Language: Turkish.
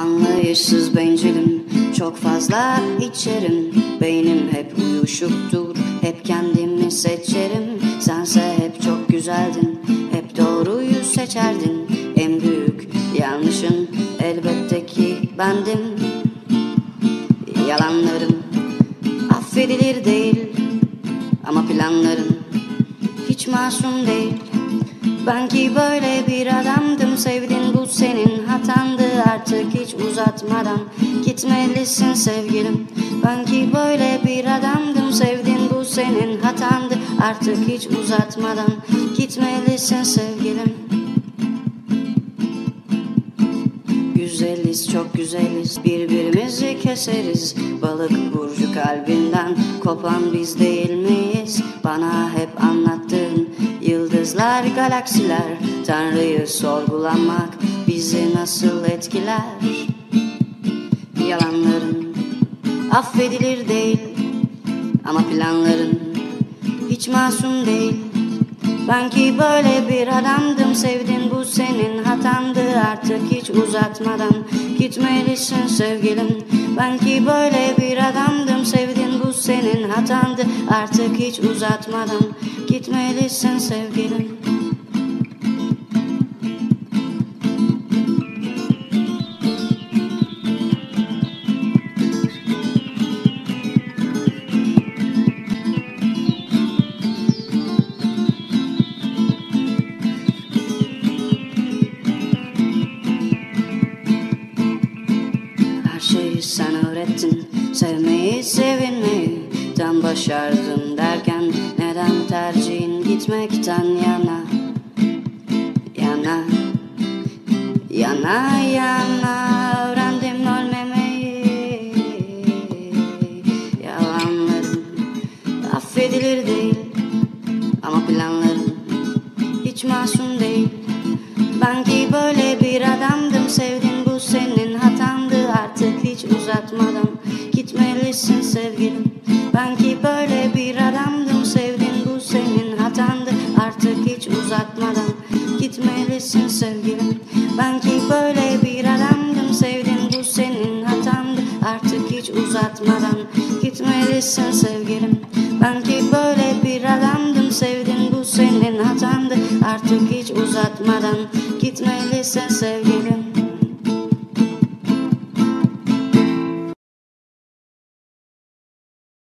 Anlayışsız bencilim, çok fazla içerim. Beynim hep uyuşuktur, hep kendimi seçerim. Sense hep çok güzeldin, hep doğruyu seçerdin. En büyük yanlışın elbette ki bendim. Yalanların affedilir değil, ama planların hiç masum değil. Ben ki böyle bir adamdım, sevdin, bu senin hatandı. Artık hiç uzatmadan gitmelisin sevgilim. Ben ki böyle bir adamdım, sevdin, bu senin hatandı. Artık hiç uzatmadan gitmelisin sevgilim. Güzeliz, çok güzeliz, birbirimizi keseriz. Balık burcu kalbinden kopan biz değil miyiz? Bana hep anlattığın yıldızlar, galaksiler, Tanrı'yı sorgulamak bizi nasıl etkiler? Yalanların affedilir değil, ama planların hiç masum değil. Ben ki böyle bir adamdım, sevdin, bu senin hatandı. Artık hiç uzatmadan gitmelisin sevgilim. Ben ki böyle bir adamdım, sevdin, bu senin hatandı. Artık hiç uzatmadan gitmelisin sevgilim. Sen öğrettin sevmeyi, sevinmeyi, tam başardım derken neden tercihin gitmekten yana? Yana, yana, yana öğrendim ölmemeyi. Yalanların affedilir değil, ama planların hiç masum değil. Ben ki böyle bir adamdım, sevdim, bu senin hatandı. Artık hiç uzatmadan gitmelisin sevgilim. Ben ki böyle bir adamdım, sevdim, bu senin hatandı. Artık hiç uzatmadan gitmelisin sevgilim. Ben ki böyle bir adamdım, sevdim, bu senin hatandı. Artık hiç uzatmadan gitmelisin sevgilim. Ben ki böyle bir adamdım, sevdim, bu senin hatandı. Artık hiç uzatmadan gitmelisin sevgilim.